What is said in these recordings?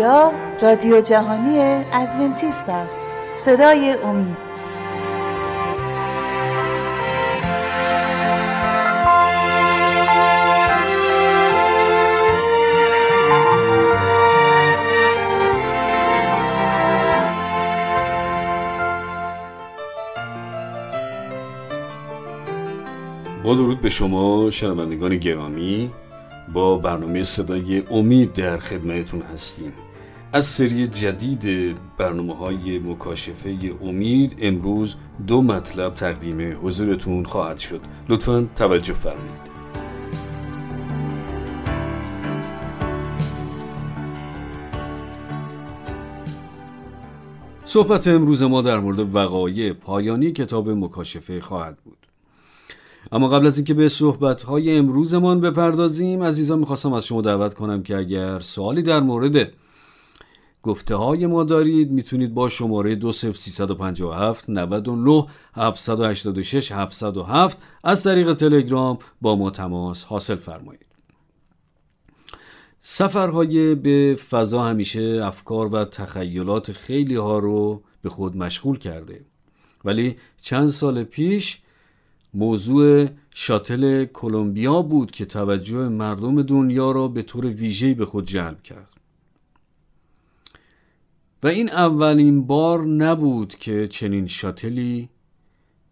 اینجا رادیو جهانی ادونتیست است، صدای امید. با درود به شما شنوندگان گرامی، با برنامه صدای امید در خدمتتون هستیم. از سری جدید برنامه‌های مکاشفه امید امروز 2 مطلب تقدیم حضورتون خواهد شد. لطفاً توجه فرمایید. صحبت امروز ما در مورد وقایع پایانی کتاب مکاشفه خواهد بود. اما قبل از اینکه به صحبت‌های امروزمان بپردازیم، عزیزان می‌خواستم از شما دعوت کنم که اگر سوالی در مورد گفته‌های ما دارید، می‌تونید با شماره 20357 99 786 707 از طریق تلگرام با ما تماس حاصل فرمایید. سفرهای به فضا همیشه افکار و تخیلات خیلی‌ها رو به خود مشغول کرده. ولی چند سال پیش موضوع شاتل کولومبیا بود که توجه مردم دنیا را به طور ویژه‌ای به خود جلب کرد. و این اولین بار نبود که چنین شاتلی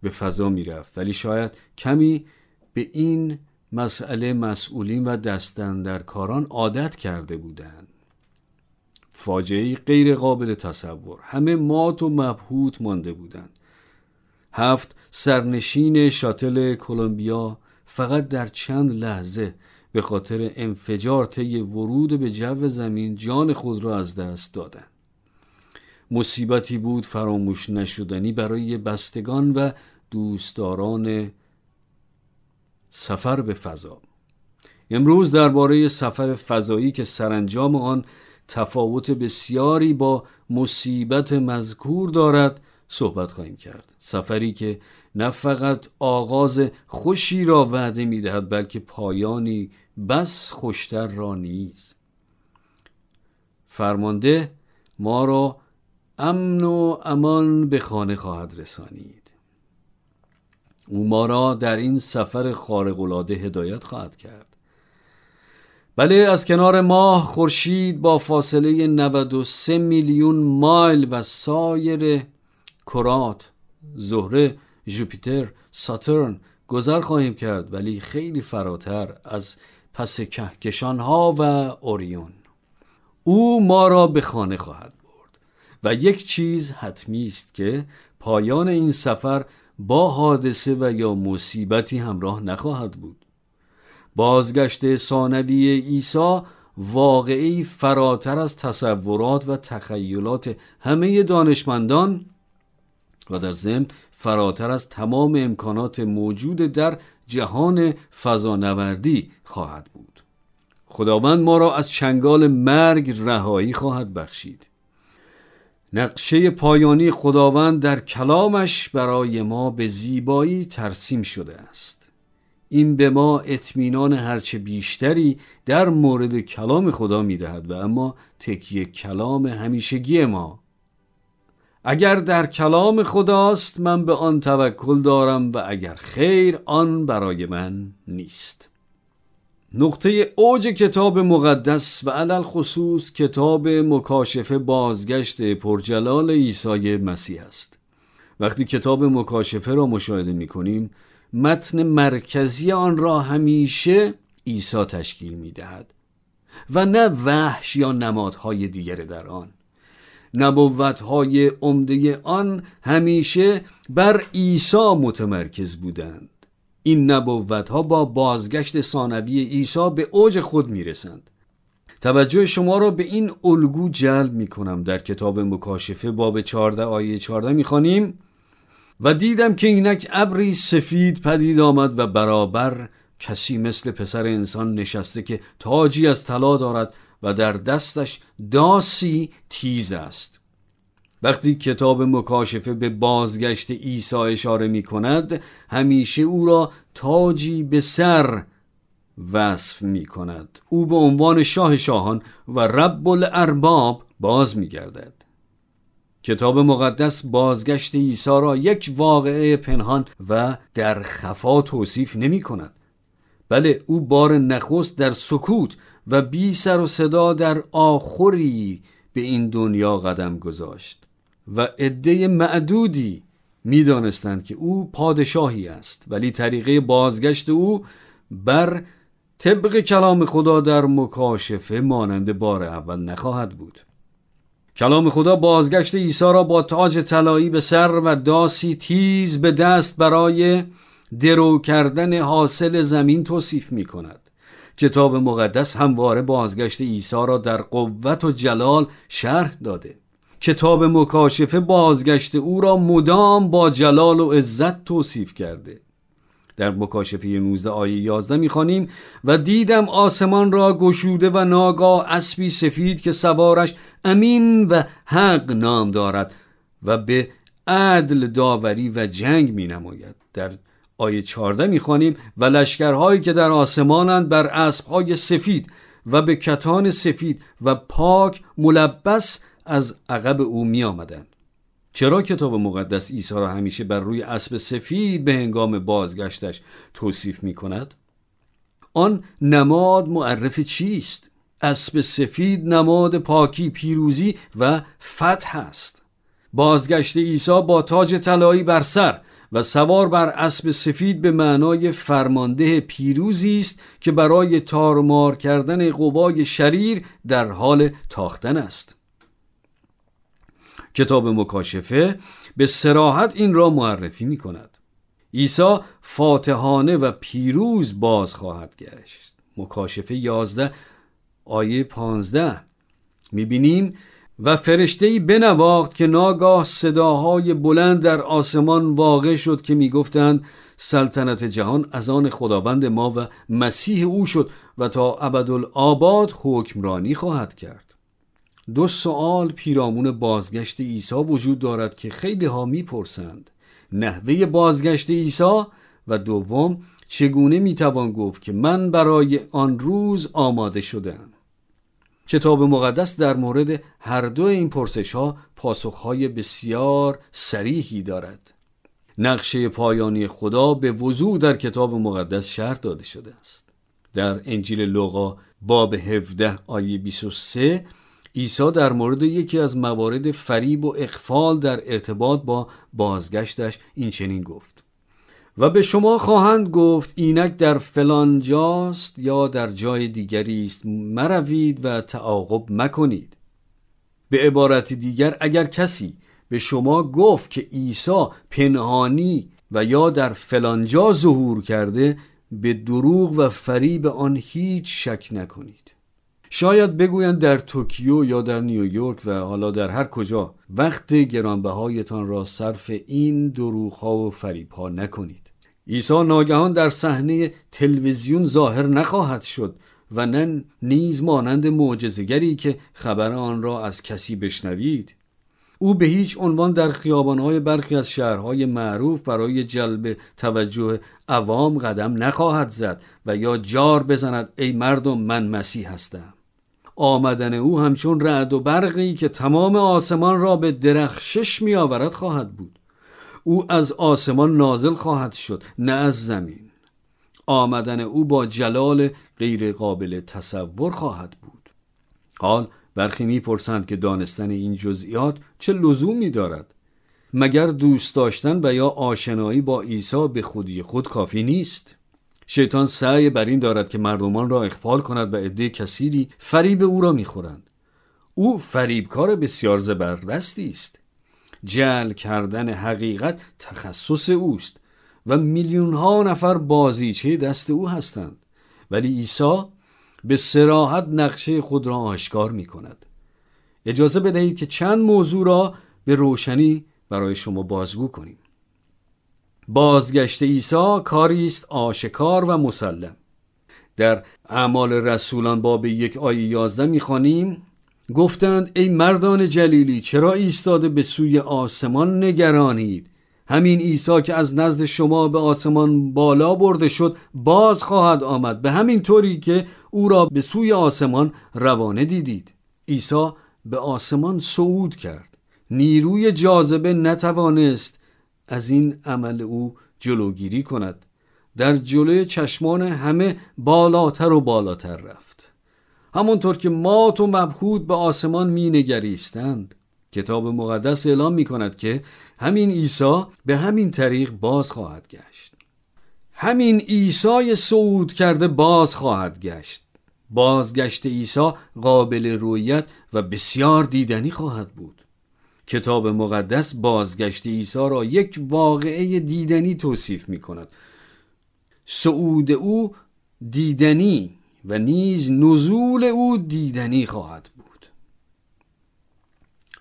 به فضا میرفت، ولی شاید کمی به این مسئله مسئولین و دست‌اندرکاران عادت کرده بودند. فاجعه‌ای غیر قابل تصور، همه مات و مبهوت مانده بودند. 7 سرنشین شاتل کولومبیا فقط در چند لحظه به خاطر انفجار طی ورود به جو زمین جان خود را از دست دادند. مصیبتی بود فراموش نشدنی برای بستگان و دوستداران سفر به فضا. امروز درباره سفر فضایی که سرانجام آن تفاوت بسیاری با مصیبت مذکور دارد صحبت خواهیم کرد. سفری که نه فقط آغاز خوشی را وعده می‌دهد، بلکه پایانی بس خوشتر را نیز. فرمانده ما را امن و امان به خانه خواهد رسانید. او ما را در این سفر خارق‌العاده هدایت خواهد کرد. بله، از کنار ماه، خورشید با فاصله 93 میلیون مایل و سایر کرات، زهره، ژوپیتر، ساترن گذر خواهیم کرد، ولی خیلی فراتر از پس کهکشان‌ها و اوریون. او ما را به خانه خواهد برد و یک چیز حتمی است که پایان این سفر با حادثه و یا مصیبتی همراه نخواهد بود. بازگشت ثانوی عیسی واقعی فراتر از تصورات و تخیلات همه دانشمندان و در ضمن فراتر از تمام امکانات موجود در جهان فضانوردی خواهد بود. خداوند ما را از چنگال مرگ رهایی خواهد بخشید. نقشه پایانی خداوند در کلامش برای ما به زیبایی ترسیم شده است. این به ما اطمینان هرچه بیشتری در مورد کلام خدا می‌دهد و اما تکیه کلام همیشگی ما. اگر در کلام خداست من به آن توکل دارم و اگر خیر آن برای من نیست. نقطه اوج کتاب مقدس و علل خصوص کتاب مکاشفه بازگشت پرجلال عیسی مسیح است. وقتی کتاب مکاشفه را مشاهده می کنیم، متن مرکزی آن را همیشه عیسی تشکیل می دهد و نه وحش یا نمادهای دیگر در آن. نبوت‌های عمده آن همیشه بر عیسی متمرکز بودند. این نبوت‌ها با بازگشت ثانوی عیسی به اوج خود می‌رسند. توجه شما را به این الگو جلب می‌کنم. در کتاب مکاشفه باب 14 آیه 14 می‌خوانیم: و دیدم که اینک ابری سفید پدید آمد و برابر کسی مثل پسر انسان نشسته که تاجی از طلا دارد و در دستش داسی تیز است. وقتی کتاب مکاشفه به بازگشت عیسی اشاره می کند، همیشه او را تاجی به سر وصف می کند. او به عنوان شاه شاهان و رب الارباب باز می گردد. کتاب مقدس بازگشت عیسی را یک واقعه پنهان و در خفا توصیف نمی کند. بله، او بار نخست در سکوت و بی سر و صدا در آخری به این دنیا قدم گذاشت و عده معدودی می دانستند که او پادشاهی است، ولی طریقه بازگشت او بر طبق کلام خدا در مکاشفه مانند بار اول نخواهد بود. کلام خدا بازگشت عیسی را با تاج طلایی به سر و داسی تیز به دست برای درو کردن حاصل زمین توصیف می کند. کتاب مقدس همواره بازگشت عیسی را در قوت و جلال شرح داده. کتاب مکاشفه بازگشت او را مدام با جلال و عزت توصیف کرده. در مکاشفه 19 آیه 11 می‌خوانیم: و دیدم آسمان را گشوده و ناگاه اسبی سفید که سوارش امین و حق نام دارد و به عدل داوری و جنگ می‌نماید. در آیه 14 می‌خوانیم: و لشکرهایی که در آسمانند بر اسب‌های سفید و به کتان سفید و پاک ملبس از عقب او می‌آمدند. چرا کتاب مقدس عیسی را همیشه بر روی اسب سفید به هنگام بازگشتش توصیف می کند؟ آن نماد معرف چیست؟ اسب سفید نماد پاکی، پیروزی و فتح است. بازگشت عیسی با تاج طلایی بر سر و سوار بر اسب سفید به معنای فرمانده پیروزی است که برای تارمار کردن قوای شریر در حال تاختن است. کتاب مکاشفه به صراحت این را معرفی می کند. عیسی فاتحانه و پیروز باز خواهد گشت. مکاشفه 11 آیه 15 می بینیم: و فرشته‌ای بنواخت که ناگاه صداهای بلند در آسمان واقع شد که می گفتند سلطنت جهان از آن خداوند ما و مسیح او شد و تا ابدالآباد حکمرانی خواهد کرد. دو سوال پیرامون بازگشت عیسی وجود دارد که خیلی ها میپرسند: نحوه بازگشت عیسی، و دوم، چگونه میتوان گفت که من برای آن روز آماده شدم؟ کتاب مقدس در مورد هر دو این پرسش ها پاسخهای بسیار صریحی دارد. نقشه پایانی خدا به وضوح در کتاب مقدس شرح داده شده است. در انجیل لوقا باب 17 آیه 23 عیسی در مورد یکی از موارد فریب و اغفال در ارتباط با بازگشتش این چنین گفت: و به شما خواهند گفت اینک در فلان جاست یا در جای دیگری است، مروید و تعاقب مکنید. به عبارت دیگر، اگر کسی به شما گفت که عیسی پنهانی و یا در فلان جا ظهور کرده، به دروغ و فریب آن هیچ شک نکنید. شاید بگویند در توکیو یا در نیویورک و حالا در هر کجا، وقت گرانبهایتان را صرف این دروغ‌ها و فریب‌ها نکنید. عیسی ناگهان در صحنه تلویزیون ظاهر نخواهد شد و نه نیز مانند معجزه‌گری که خبر آن را از کسی بشنوید. او به هیچ عنوان در خیابان‌های برخی از شهرهای معروف برای جلب توجه عوام قدم نخواهد زد و یا جار بزند ای مردم من مسیح هستم. آمدن او همچون رعد و برقی که تمام آسمان را به درخشش می آورد خواهد بود. او از آسمان نازل خواهد شد، نه از زمین. آمدن او با جلال غیر قابل تصور خواهد بود. حال برخی میپرسند که دانستن این جزئیات چه لزومی دارد؟ مگر دوست داشتن و یا آشنایی با عیسی به خودی خود کافی نیست؟ شیطان سعی بر این دارد که مردمان را اغفال کند و عده کثیری فریب او را میخورند. او فریبکار بسیار زبردستی است. جعل کردن حقیقت تخصص اوست و میلیون ها نفر بازیچه دست او هستند. ولی عیسی به صراحت نقشه خود را آشکار می کند. اجازه بدهید که چند موضوع را به روشنی برای شما بازگو کنیم. بازگشت عیسی کاری است آشکار و مسلم. در اعمال رسولان باب 1 آیه 11 می خوانیم: گفتند ای مردان جلیلی، چرا ایستاده به سوی آسمان نگرانید همین عیسی که از نزد شما به آسمان بالا برده شد باز خواهد آمد، به همین طوری که او را به سوی آسمان روانه دیدید. عیسی به آسمان صعود کرد. نیروی جاذبه نتوانست از این عمل او جلوگیری کند. در جلوی چشمان همه بالاتر و بالاتر رفت، همونطور که مات و مبهود به آسمان می نگریستند. کتاب مقدس اعلام می کند که همین عیسی به همین طریق باز خواهد گشت. همین عیسی صعود کرده باز خواهد گشت. بازگشت عیسی قابل رؤیت و بسیار دیدنی خواهد بود. کتاب مقدس بازگشت عیسی را یک واقعه دیدنی توصیف می کند. صعود او دیدنی و نیز نزول او دیدنی خواهد بود.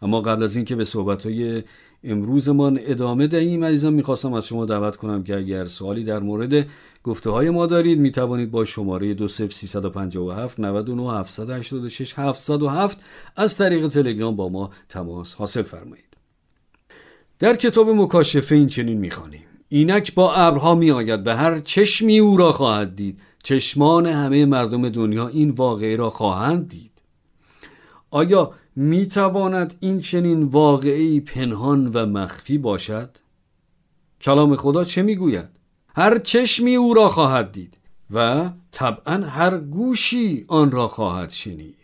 اما قبل از اینکه به صحبت‌های امروزمان ادامه دهیم، عزیزان می‌خواستم از شما دعوت کنم که اگر سوالی در مورد گفته‌های ما دارید می‌توانید با شماره 20357 99786 707 از طریق تلگرام با ما تماس حاصل فرمایید. در کتاب مکاشفه این چنین می‌خوانیم: اینک با ابرها می‌آید و هر چشمی او را خواهد دید. چشمان همه مردم دنیا این واقعه را خواهند دید. آیا میتواند این چنین واقعی پنهان و مخفی باشد؟ کلام خدا چه میگوید؟ هر چشمی او را خواهد دید و طبعا هر گوشی آن را خواهد شنید.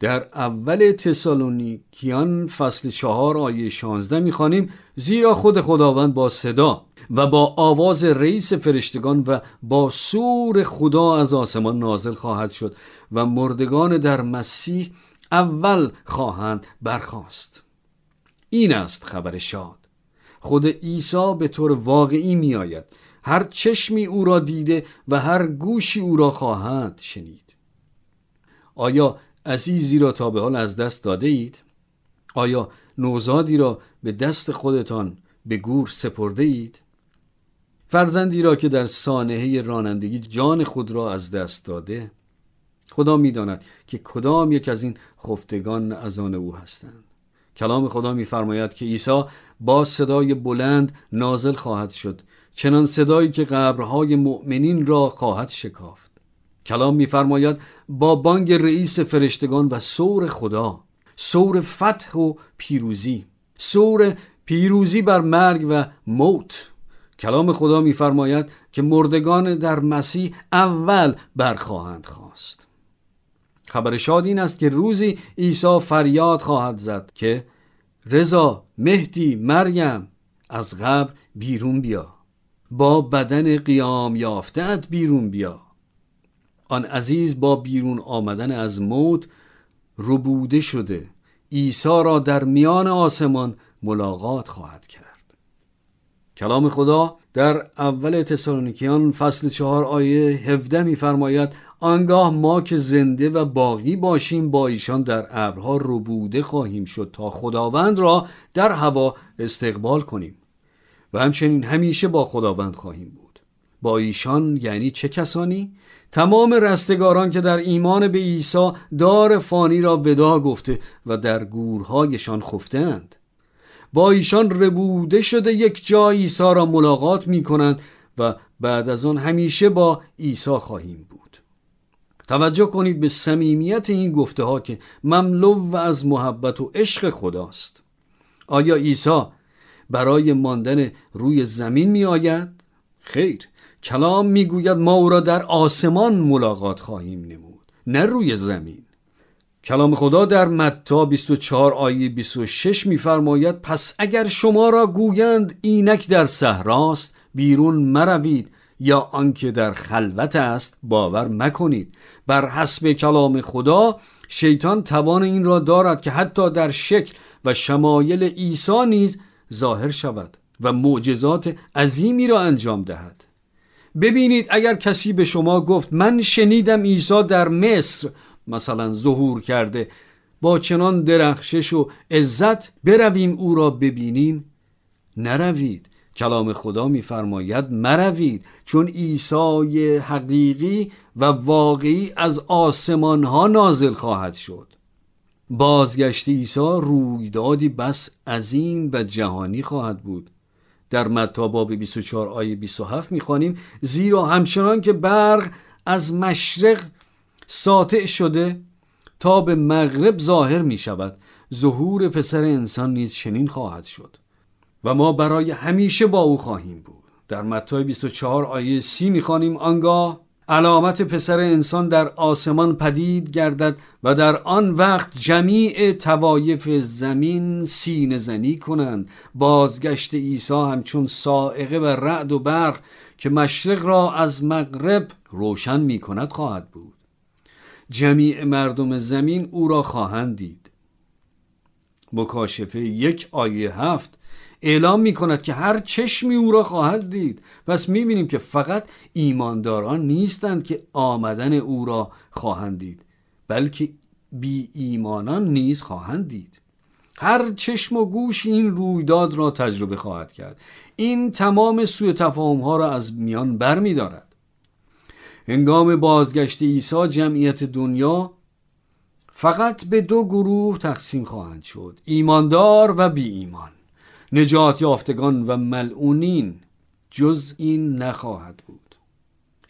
در اول تسالونیکیان فصل 4 آیه 16 میخوانیم: زیرا خود خداوند با صدا و با آواز رئیس فرشتگان و با سور خدا از آسمان نازل خواهد شد و مردگان در مسیح اول خواهند برخاست. این است خبر شاد. خود عیسی به طور واقعی می آید. هر چشمی او را دیده و هر گوشی او را خواهند شنید. آیا عزیزی را تا به حال از دست داده اید؟ آیا نوزادی را به دست خودتان به گور سپرده اید؟ فرزندی را که در سانحه رانندگی جان خود را از دست داده؟ خدا می داند که کدام یک از این خفتگان از آن او هستند. کلام خدا می فرماید که عیسی با صدای بلند نازل خواهد شد، چنان صدایی که قبرهای مؤمنین را خواهد شکافت. کلام می فرماید با بانگ رئیس فرشتگان و سور خدا، سور فتح و پیروزی، سور پیروزی بر مرگ و موت. کلام خدا می فرماید که مردگان در مسیح اول برخواهند خاست. خبر شاد این است که روزی عیسی فریاد خواهد زد که رضا، مهدی، مریم، از قبر بیرون بیا، با بدن قیام یافته‌ات بیرون بیا. آن عزیز با بیرون آمدن از موت ربوده شده عیسی را در میان آسمان ملاقات خواهد کرد. کلام خدا در اول تسالونیکیان فصل 4 آیه 17 می‌فرماید: آنگاه ما که زنده و باقی باشیم با ایشان در ابرها ربوده خواهیم شد تا خداوند را در هوا استقبال کنیم و همچنین همیشه با خداوند خواهیم بود. با ایشان یعنی چه کسانی؟ تمام رستگاران که در ایمان به عیسی دار فانی را وداع گفته و در گورهایشان خفته‌اند. با ایشان ربوده شده یک جا عیسی را ملاقات می کنند و بعد از آن همیشه با عیسی خواهیم بود. توجه کنید به صمیمیت این گفته ها که مملو و از محبت و عشق خداست. آیا عیسی برای ماندن روی زمین می آید؟ خیر، کلام می گوید ما او را در آسمان ملاقات خواهیم نمود، نه روی زمین. کلام خدا در متی 24 آیه 26 می‌فرماید: پس اگر شما را گویند اینک در صحراست بیرون مروید یا آنکه در خلوت است باور مکنید. بر حسب کلام خدا شیطان توان این را دارد که حتی در شکل و شمایل عیسی نیز ظاهر شود و معجزات عظیمی را انجام دهد. ببینید، اگر کسی به شما گفت من شنیدم عیسی در مصر مثلا ظهور کرده، با چنان درخشش و عزت برویم او را ببینیم، نروید. کلام خدا می‌فرماید مروید، چون عیسی حقیقی و واقعی از آسمان‌ها نازل خواهد شد. بازگشت عیسی رویدادی بس عظیم و جهانی خواهد بود. در متی باب 24 آیه 27 میخوانیم: زیرا همچنان که برق از مشرق ساطع شده تا به مغرب ظاهر می شود، ظهور پسر انسان نیز چنین خواهد شد و ما برای همیشه با او خواهیم بود. در متی 24 آیه 30 میخوانیم: آنگاه علامت پسر انسان در آسمان پدید گردد و در آن وقت جمیع طوایف زمین سینه زنی کنند. بازگشت عیسی همچون صاعقه و رعد و برق که مشرق را از مغرب روشن می کند خواهد بود. جمیع مردم زمین او را خواهند دید. مکاشفه 1 آیه 7 اعلام می کند که هر چشمی او را خواهد دید. پس می بینیم که فقط ایمانداران نیستند که آمدن او را خواهند دید، بلکه بی ایمانان نیز خواهند دید. هر چشم و گوش این رویداد را تجربه خواهد کرد. این تمام سوء تفاهم ها را از میان بر می دارد. هنگام بازگشت عیسی جمعیت دنیا فقط به دو گروه تقسیم خواهند شد: ایماندار و بی ایمان. نجات یافتگان و ملعونین جز این نخواهد بود.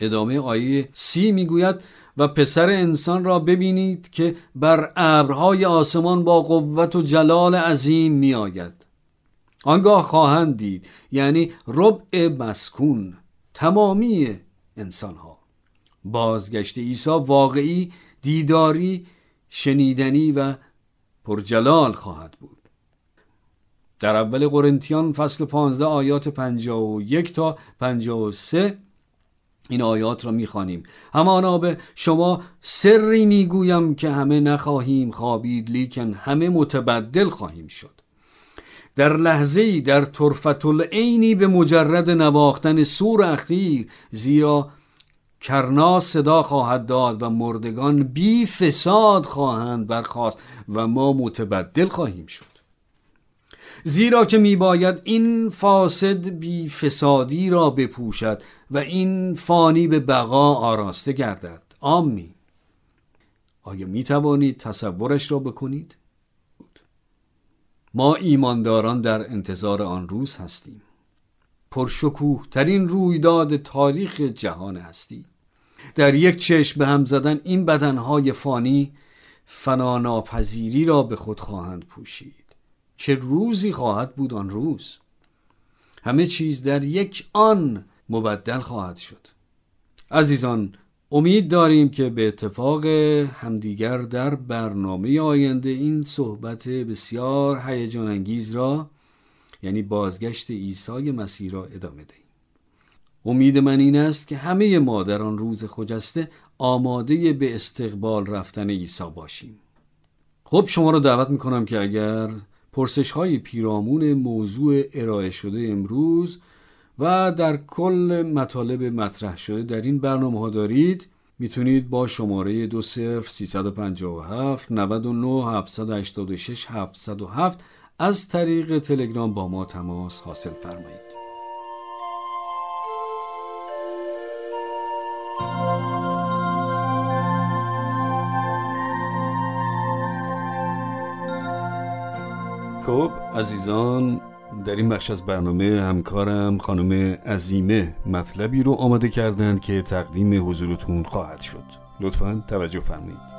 ادامه آیه 30 میگوید: و پسر انسان را ببینید که بر ابرهای آسمان با قوت و جلال عظیم می آید. آنگاه خواهند دید، یعنی ربع مسکون، تمامی انسانها. بازگشت عیسی واقعی، دیداری، شنیدنی و پرجلال خواهد بود. در اول قرنتیان فصل 15 آیات 51 تا 53 این آیات را میخوانیم: همانا به شما سری میگویم که همه نخواهیم خوابید، لیکن همه متبدل خواهیم شد. در لحظه‌ای، در طرفة العینی، به مجرد نواختن سور اخیر، زیرا کرنا صدا خواهد داد و مردگان بی فساد خواهند برخاست و ما متبدل خواهیم شد. زیرا که میباید این فاسد بی فسادی را بپوشد و این فانی به بقا آراسته گردد. آمین. آیا میتوانید تصورش را بکنید؟ ما ایمانداران در انتظار آن روز هستیم، پرشکوه ترین رویداد تاریخ جهان هستی. در یک چشم به هم زدن این بدنهای فانی فناناپذیری را به خود خواهند پوشید. چه روزی خواهد بود آن روز! همه چیز در یک آن مبدل خواهد شد. عزیزان، امید داریم که به اتفاق همدیگر در برنامه آینده این صحبت بسیار هیجان انگیز را، یعنی بازگشت عیسی مسیح را، ادامه دهیم. امید من این است که همه ما در آن روز خجسته آماده به استقبال رفتن عیسی باشیم. خب، شما را دعوت میکنم که اگر پرسش‌های پیرامون موضوع ارائه شده امروز و در کل مطالب مطرح شده در این برنامه‌ها دارید، میتونید با شماره 20 357 99 786 707 از طریق تلگرام با ما تماس حاصل فرمایید. خب عزیزان، در این بخش از برنامه همکارم خانم عظیمه مطلبی رو آماده کردن که تقدیم حضورتون خواهد شد. لطفاً توجه فرمایید.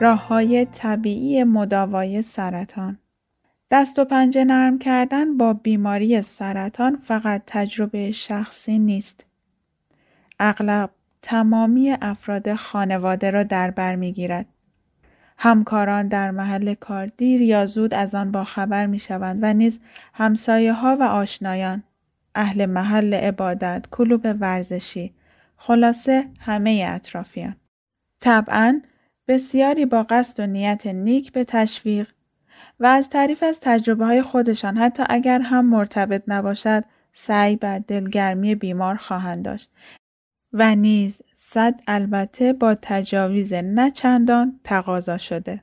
راه‌های طبیعی مداوای سرطان. دست و پنجه نرم کردن با بیماری سرطان فقط تجربه شخصی نیست. اغلب تمامی افراد خانواده را در بر می‌گیرد. همکاران در محل کار دیر یا زود از آن باخبر می‌شوند و نیز همسایه‌ها و آشنایان، اهل محل عبادت، کلوب ورزشی، خلاصه همه اطرافیان. طبعاً بسیاری با قصد و نیت نیک به تشویق و از تعریف از تجربه‌های خودشان، حتی اگر هم مرتبط نباشد، سعی بر دلگرمی بیمار خواهند داشت و نیز صد البته با تجاویز نه چندان تقاضا شده.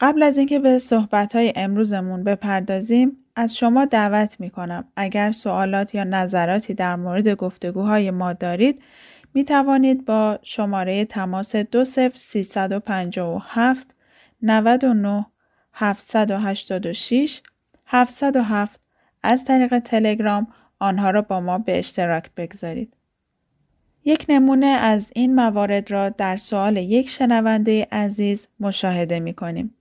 قبل از اینکه به صحبت‌های امروزمون بپردازیم، از شما دعوت می‌کنم اگر سوالات یا نظراتی در مورد گفتگوهای ما دارید، می توانید با شماره تماس 20357 99 786 707 از طریق تلگرام آنها را با ما به اشتراک بگذارید. یک نمونه از این موارد را در سوال یک شنونده عزیز مشاهده می کنیم.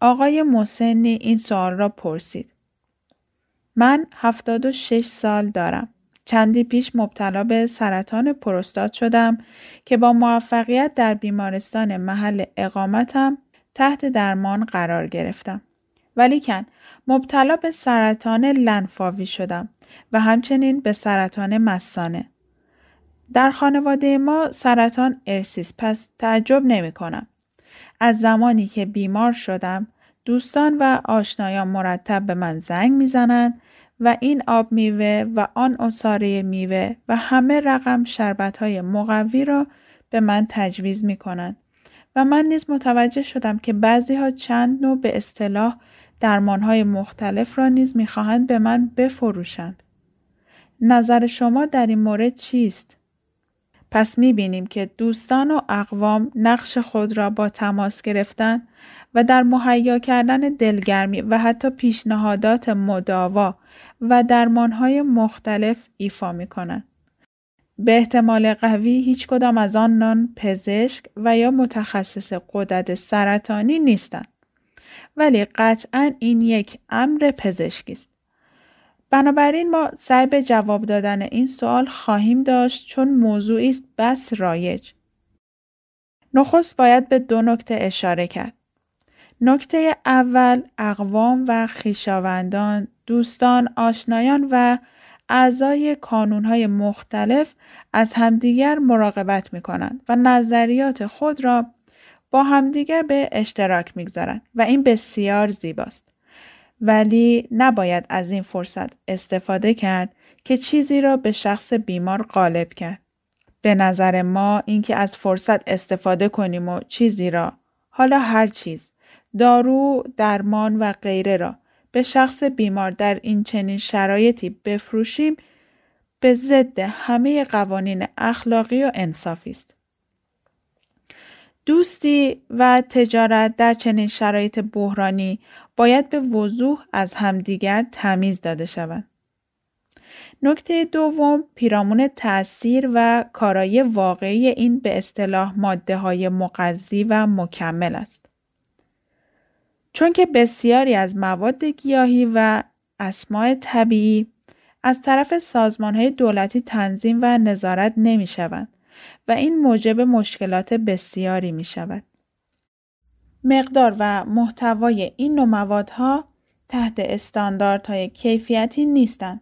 آقای محسنی این سوال را پرسید. من 76 سال دارم. چندی پیش مبتلا به سرطان پروستات شدم که با موفقیت در بیمارستان محل اقامتم تحت درمان قرار گرفتم. ولیکن مبتلا به سرطان لنفاوی شدم و همچنین به سرطان مثانه. در خانواده ما سرطان ارثی است، پس تعجب نمی کنم. از زمانی که بیمار شدم دوستان و آشنایان مرتب به من زنگ می زنند و این آب میوه و آن عصاره میوه و همه رقم شربت‌های مقوی را به من تجویز می کنند و من نیز متوجه شدم که بعضی‌ها چند نوع به اصطلاح درمان‌های مختلف را نیز می خواهند به من بفروشند. نظر شما در این مورد چیست؟ پس می‌بینیم که دوستان و اقوام نقش خود را با تماس گرفتن و در مهیا کردن دلگرمی و حتی پیشنهادات مداوا و درمان‌های مختلف ایفا می‌کنند. به احتمال قوی هیچ کدام از آنان پزشک و یا متخصص غدد سرطانی نیستند، ولی قطعاً این یک امر پزشکی است. بنابراین ما سعی به جواب دادن این سوال خواهیم داشت چون موضوعی است بس رایج. نخست باید به دو نکته اشاره کرد. نکته اول اقوام و خویشاوندان، دوستان، آشنایان و اعضای کانون‌های مختلف از همدیگر مراقبت می‌کنند و نظریات خود را با همدیگر به اشتراک می‌گذارند و این بسیار زیباست. ولی نباید از این فرصت استفاده کرد که چیزی را به شخص بیمار غالب کرد. به نظر ما اینکه از فرصت استفاده کنیم و چیزی را، حالا هر چیز، دارو، درمان و غیره را به شخص بیمار در این چنین شرایطی بفروشیم به ضد همه قوانین اخلاقی و انصافی است. دوستی و تجارت در چنین شرایط بحرانی باید به وضوح از همدیگر تمیز داده شود. نکته دوم پیرامون تأثیر و کارایی واقعی این به اصطلاح ماده‌های مغذی و مکمل است. چون که بسیاری از مواد گیاهی و اسماع طبیعی از طرف سازمان‌های دولتی تنظیم و نظارت نمی‌شوند و این موجب مشکلات بسیاری می شود. مقدار و محتوای این نوع موادها تحت استانداردهای کیفیتی نیستند.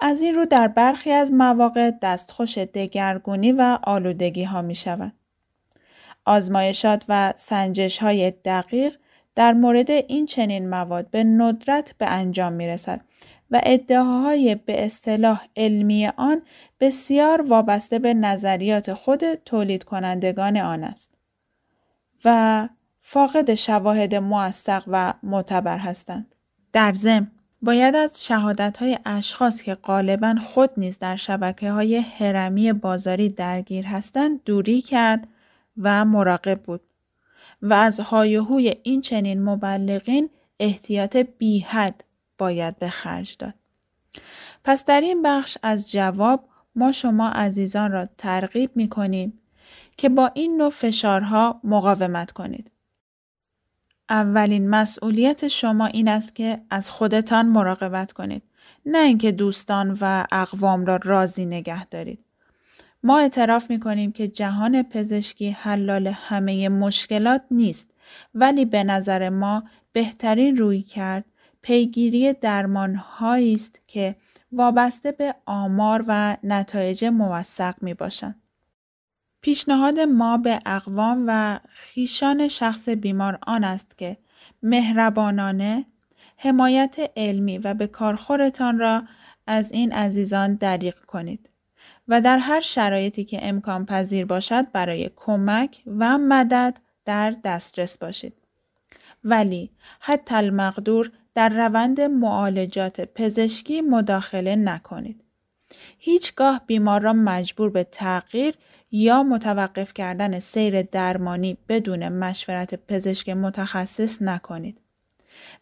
از این رو در برخی از مواقع دستخوش دگرگونی و آلودگی ها می شود. آزمایشات و سنجش های دقیق در مورد این چنین مواد به ندرت به انجام می رسد و ادعاهای به اصطلاح علمی آن بسیار وابسته به نظریات خود تولید کنندگان آن است و فاقد شواهد موثق و معتبر هستند. در ضمن باید از شهادت‌های اشخاص که غالباً خود نیز در شبکه‌های هرمی بازاری درگیر هستند دوری کرد و مراقب بود و از های و هوی این چنین مبلغین احتیاط بی‌حد باید به خرج داد. پس در این بخش از جواب ما شما عزیزان را ترغیب می کنیم که با این نوع فشارها مقاومت کنید. اولین مسئولیت شما این است که از خودتان مراقبت کنید، نه اینکه دوستان و اقوام را راضی نگه دارید. ما اعتراف می کنیم که جهان پزشکی حلال همه مشکلات نیست، ولی به نظر ما بهترین رویکرد پیگیری درمان‌هایی است که وابسته به آمار و نتایج موثق می‌باشند. پیشنهاد ما به اقوام و خویشان شخص بیمار آن است که مهربانانه حمایت علمی و به کارخورتان را از این عزیزان دریغ کنید و در هر شرایطی که امکان پذیر باشد برای کمک و مدد در دسترس باشید. ولی حتی المقدور در روند معالجات پزشکی مداخله نکنید. هیچگاه بیمار را مجبور به تغییر یا متوقف کردن سیر درمانی بدون مشورت پزشک متخصص نکنید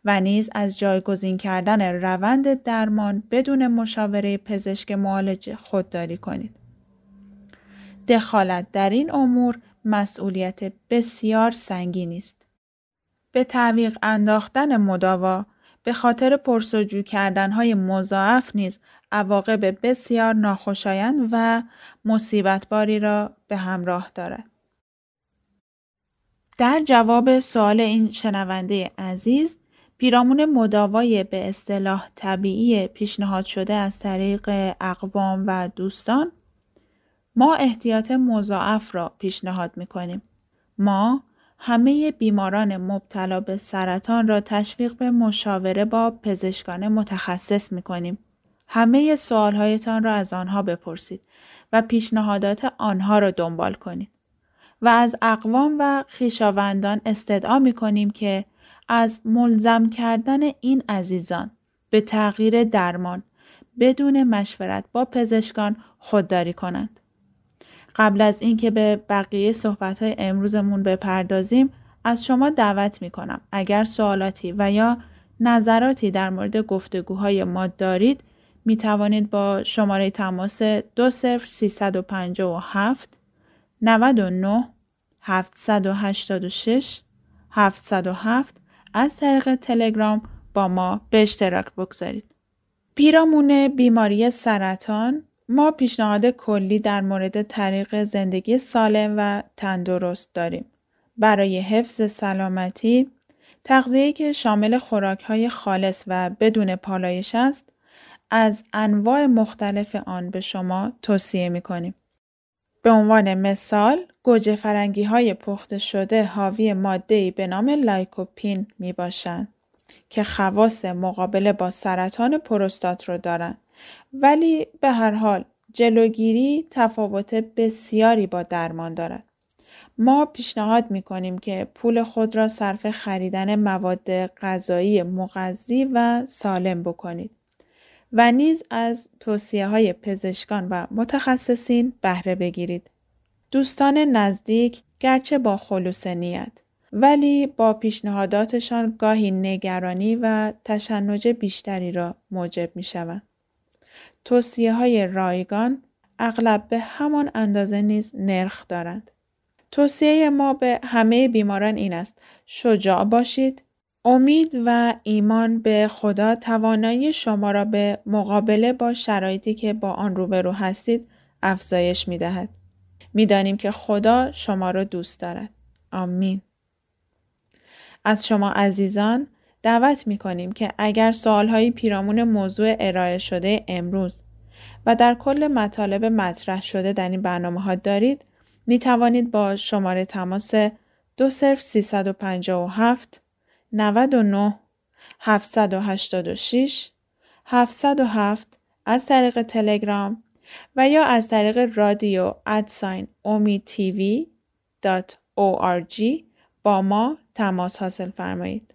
و نیز از جایگزین کردن روند درمان بدون مشاوره پزشک معالج خودداری کنید. دخالت در این امور مسئولیت بسیار سنگینی است. به تعویق انداختن مداوا به خاطر پرسجو کردن‌های مضاعف نیز عواقب بسیار ناخوشایند و مصیبتباری را به همراه دارد. در جواب سوال این شنونده عزیز، پیرامون مداوای به اصطلاح طبیعی پیشنهاد شده از طریق اقوام و دوستان، ما احتیاط مضاعف را پیشنهاد می‌کنیم. ما همه بیماران مبتلا به سرطان را تشویق به مشاوره با پزشکان متخصص می‌کنیم. همه سوال‌هایتان را از آنها بپرسید و پیشنهادات آنها را دنبال کنید. و از اقوام و خویشاوندان استدعا می‌کنیم که از ملزم کردن این عزیزان به تغییر درمان بدون مشورت با پزشکان خودداری کنند. قبل از اینکه به بقیه صحبت‌های امروزمون بپردازیم، از شما دعوت می‌کنم اگر سوالاتی و یا نظراتی در مورد گفتگوهای ما دارید، می‌توانید با شماره تماس 20357 99 786 707 از طریق تلگرام با ما به اشتراک بگذارید. پیرامون بیماری سرطان، ما پیشنهاد کلی در مورد طریق زندگی سالم و تندرست داریم. برای حفظ سلامتی، تغذیه‌ای که شامل خوراک‌های خالص و بدون پالایش است، از انواع مختلف آن به شما توصیه می‌کنیم. به عنوان مثال، گوجه فرنگی‌های پخته شده حاوی ماده‌ای به نام لایکوپین میباشند که خواص مقابله با سرطان پروستات را دارند. ولی به هر حال جلوگیری تفاوت بسیاری با درمان دارد. ما پیشنهاد می‌کنیم که پول خود را صرف خریدن مواد غذایی مغذی و سالم بکنید و نیز از توصیه‌های پزشکان و متخصصین بهره بگیرید. دوستان نزدیک گرچه با خلوص نیت ولی با پیشنهاداتشان گاهی نگرانی و تشنج بیشتری را موجب می‌شوند. توصیه‌های رایگان اغلب به همان اندازه نیز نرخ دارند. توصیه ما به همه بیماران این است: شجاع باشید. امید و ایمان به خدا توانایی شما را به مقابله با شرایطی که با آن روبرو هستید افزایش می‌دهد. می‌دانیم که خدا شما را دوست دارد. آمین. از شما عزیزان دعوت می‌کنیم که اگر سوال‌هایی پیرامون موضوع ارائه شده امروز و در کل مطالب مطرح شده در این برنامه‌ها دارید، می‌توانید با شماره تماس 20357 99 786 707 از طریق تلگرام و یا از طریق رادیو @omitv.org با ما تماس حاصل فرمایید.